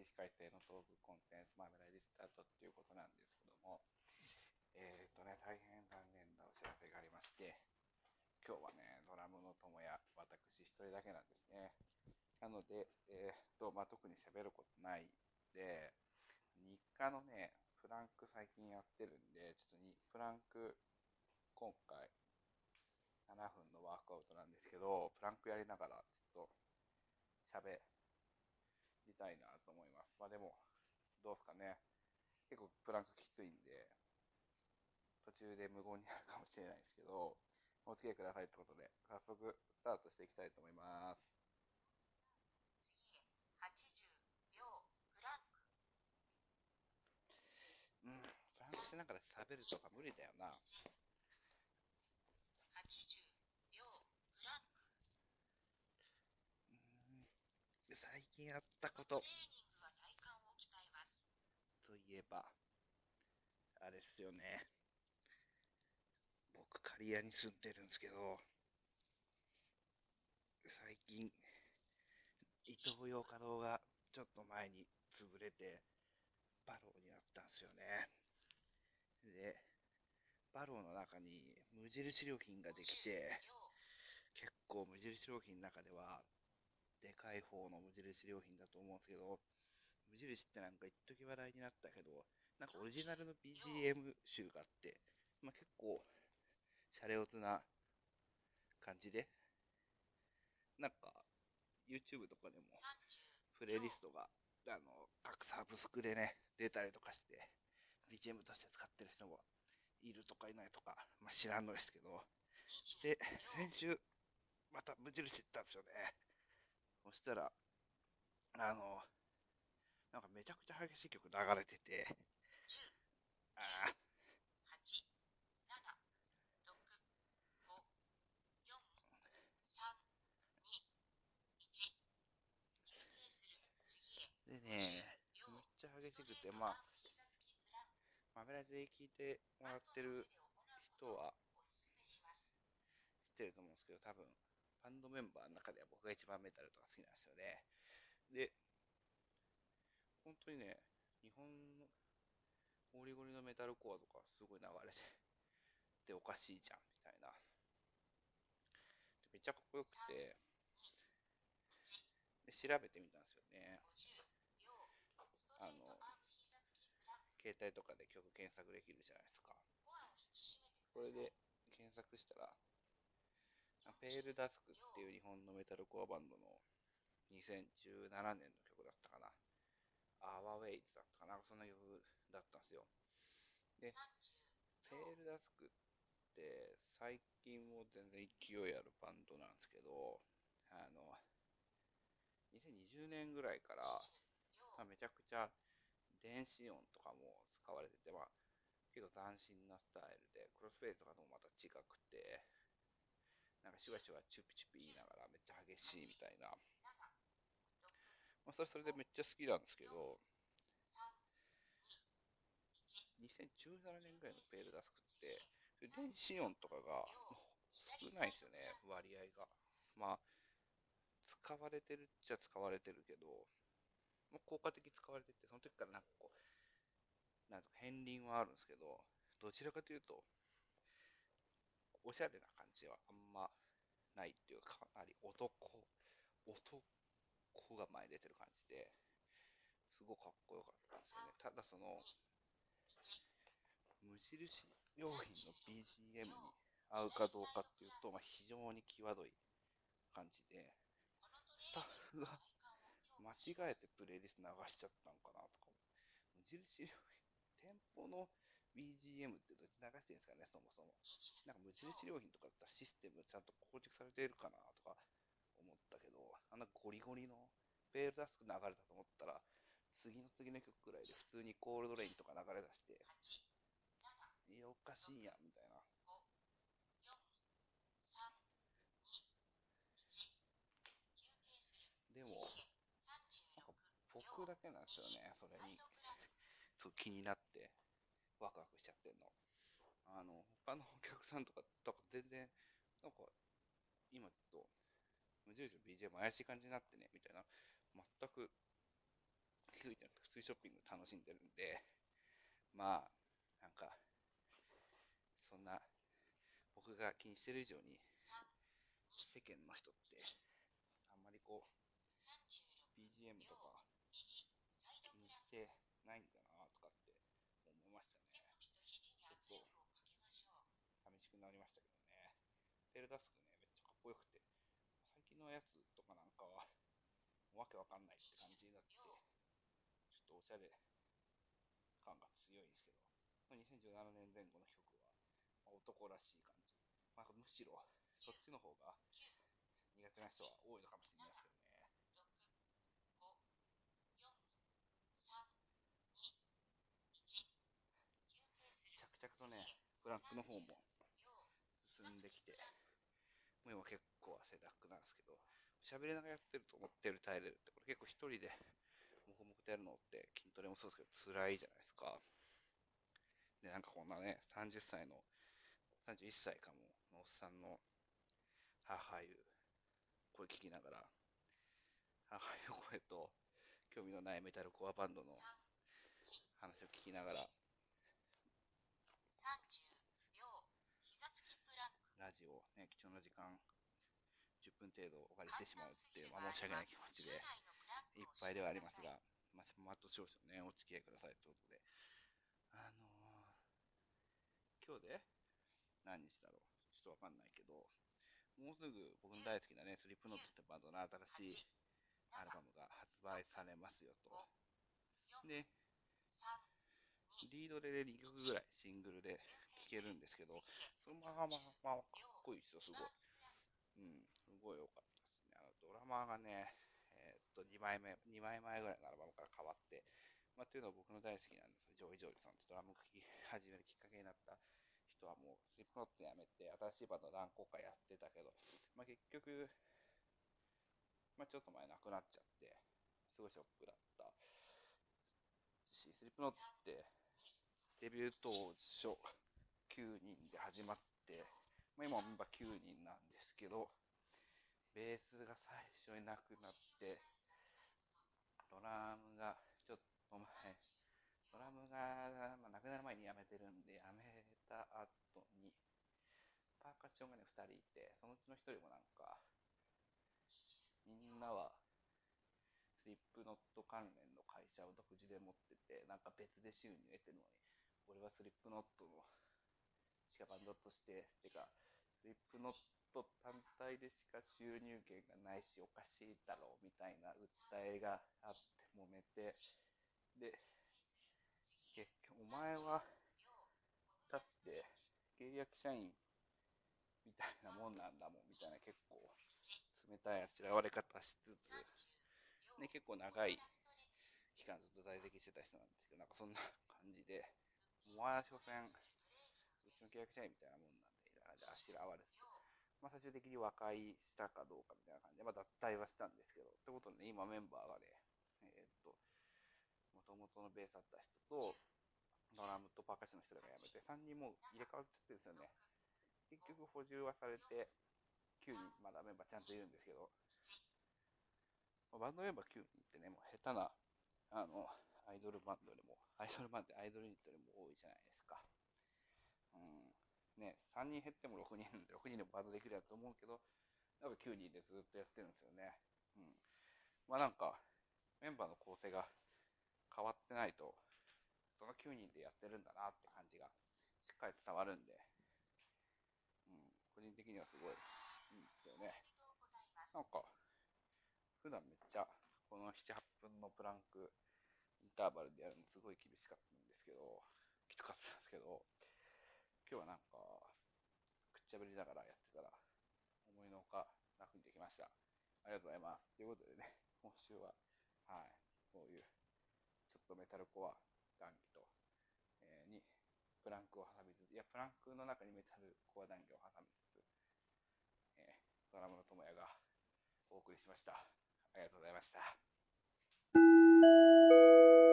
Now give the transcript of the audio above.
起死回生のトークコンテンツ、メラリスタートっていうことなんですけども、大変残念なお知らせがありまして、今日はね、ドラムの友や私一人だけなんですね。なので、特に喋ることないで、日課のね、プランク最近やってるんで、プランク、今回、7分のワークアウトなんですけど、プランクやりながら、喋りたいなと思います。でも、どうですかね。結構プランクきついんで、途中で無言になるかもしれないですけど、お付き合いくださいということで、早速スタートしていきたいと思います。次、80秒プランク。プランクしながら喋るとか無理だよな。80秒プランク。最近やったことといえば、あれっすよね。僕、刈谷に住んでるんですけど、最近、イトーヨーカドーがちょっと前に潰れて、バローになったんですよね。で、バローの中に無印良品ができて、結構無印良品の中では、でかい方の無印良品だと思うんですけど、無印ってなんか一時話題になったけど、なんかオリジナルの BGM 集があって、結構、シャレオツな感じで、なんか、YouTube とかでも、プレイリストが、各サブスクでね、出たりとかして、BGM として使ってる人もいるとかいないとか、知らんのですけど、で、先週、また無印行ったんですよね。そしたら、なんかめちゃくちゃ激しい曲流れてて、でね、めっちゃ激しくて、メラジで聞いてもらってる人は知ってると思うんですけど、多分、バンドメンバーの中では僕が一番メタルとか好きなんですよね。で、本当にね、日本のゴリゴリのメタルコアとかすごい流れて、で、おかしいじゃん、みたいな。めっちゃかっこよくて、で、調べてみたんですよね。携帯とかで曲検索できるじゃないですか。これで検索したら、ペールダスクっていう日本のメタルコアバンドの2017年の曲だったかな。アワーウェイズだったかな。そんな曲だったんですよ。で、ペールダスクって最近も全然勢いあるバンドなんですけど、2020年ぐらいから、めちゃくちゃ電子音とかも使われてて、結構斬新なスタイルで、クロスフェイズとかともまた違くて、なんかシュワシュワチュピチュピ言いながらめっちゃ激しいみたいな。それでめっちゃ好きなんですけど、2017年ぐらいのペールダスクって、電子音とかが少ないんですよね、割合が。使われてるっちゃ使われてるけど、効果的に使われてて、その時からなんかこう、なんとか片鱗はあるんですけど、どちらかというと、おしゃれな感じはあんまないっていうか、かなり男が前に出てる感じで、すごくかっこよかったんですよね。ただその、無印良品の BGM に合うかどうかっていうと、非常に際どい感じで、スタッフが間違えてプレイリスト流しちゃったのかなとか、無印良品、店舗のBGM ってどっち流してるんですかね、そもそも。なんか無印良品とかだったらシステムちゃんと構築されているかなとか思ったけど、あんなゴリゴリのペールダスク流れたと思ったら、次の曲くらいで普通にコールドレインとか流れ出して、おかしいやんみたいな。でも、なんか僕だけなんですよね、それに。気になって。ワクワクしちゃってんの。他のお客さんとか全然、なんか、今ちょっと、無印の BGM 怪しい感じになってね、みたいな、全く気づいて普通ショッピング楽しんでるんで、まあなんかそんな僕が気にしてる以上に世間の人ってあんまりこう BGM とか気にしてないんだなとかって思いましたね。ちょっと寂しくなりましたけどね。テールダスクね、めっちゃかっこよくて、最近のやつとかなんかはわけわかんないって感じになって、ちょっとおしゃれ感が強いんですけど、2017年前後の曲は男らしい感じ、まあ、むしろそっちの方が苦手な人は多いのかもしれないですけどね。着々とね、フラッグの方も進んできて、もう今結構汗だくなんですけど、喋りながらやってると思ってるタイルって、これ結構一人でもこもことやるのって筋トレもそうですけど辛いじゃないですか。で、なんかこんなね、31歳かものおっさんの母ゆ声聞きながら、母ゆ声と興味のないメタルコアバンドの話を聞きながらラジオ、ね、貴重な時間10分程度お借りしてしまうっていう、まあ、申し訳ない気持ちでいっぱいではありますが、まあ、マット少々ね、お付き合いくださいということで、今日で何日だろう、ちょっとわかんないけど、もうすぐ僕の大好きなね、スリップノットってバンドの新しいアルバムが発売されますよと。で、リードで2曲ぐらいシングルで聴けるんですけど、そのままかっこいいですよ、すごい。うん、すごい良かったですね。ドラマーがね、2枚前ぐらいのアルバムから変わって、まあ、というのは僕の大好きなんですよ、ジョイ・ジョイさんってドラムを聴き始めるきっかけになった人はもう、スリップノットやめて、新しいバンド何個かやってたけど、まあ、結局、まあ、ちょっと前なくなっちゃって、すごいショックだったし、スリップノットって、デビュー当初9人で始まって、まあ、今はメンバー9人なんですけど、ベースが最初になくなって、ドラムがなくなる前に辞めてるんで、辞めた後に、パーカッションがね、2人いて、そのうちの1人もなんか、みんなは、スリップノット関連の会社を独自で持ってて、なんか別で収入得てるのに、俺はスリップノットの、しかバンドとして、てか、スリップノット単体でしか収入源がないし、おかしいだろうみたいな訴えがあって揉めて、で、結局、お前は、だって、契約社員みたいなもんなんだもんみたいな、結構、冷たいあしらわれ方しつつ、ね、結構長い期間ずっと在籍してた人なんですけど、なんかそんな感じで、お前は所詮、うちの契約社員みたいなもんなんで、いろいろあしらわれて、まあ、最終的に和解したかどうかみたいな感じで、まあ、脱退はしたんですけど、ってことで、ね、今メンバーがね、もともとのベースだった人と、ドラムとパーカッションの人が辞めて、3人もう入れ替わっちゃってるんですよね。結局補充はされて、9人、まだメンバーちゃんといるんですけど、バンドメンバー9人ってね、もう下手な、アイドルバンドでも、アイドルユニットでも多いじゃないですか。うん。ね、3人減っても6人で、6人でもバンドできるやと思うけど、なんか9人でずっとやってるんですよね。うん。まあなんか、メンバーの構成が、変わってないと、その9人でやってるんだなって感じがしっかり伝わるんで、うん、個人的にはすごいいいんですよね。なんか、普段めっちゃこの7、8分のプランクインターバルでやるのすごい厳しかったんですけど、きつかったんですけど、今日はなんか、くっちゃぶりながらやってたら、思いのほか楽にできました。ありがとうございます。ということでね、今週は、はい、こういう、ちょっとメタルコア談義と、にプランクを挟みつつ、いや、プランクの中にメタルコア談義を挟みつつ、ドラムの友也がお送りしました。ありがとうございました。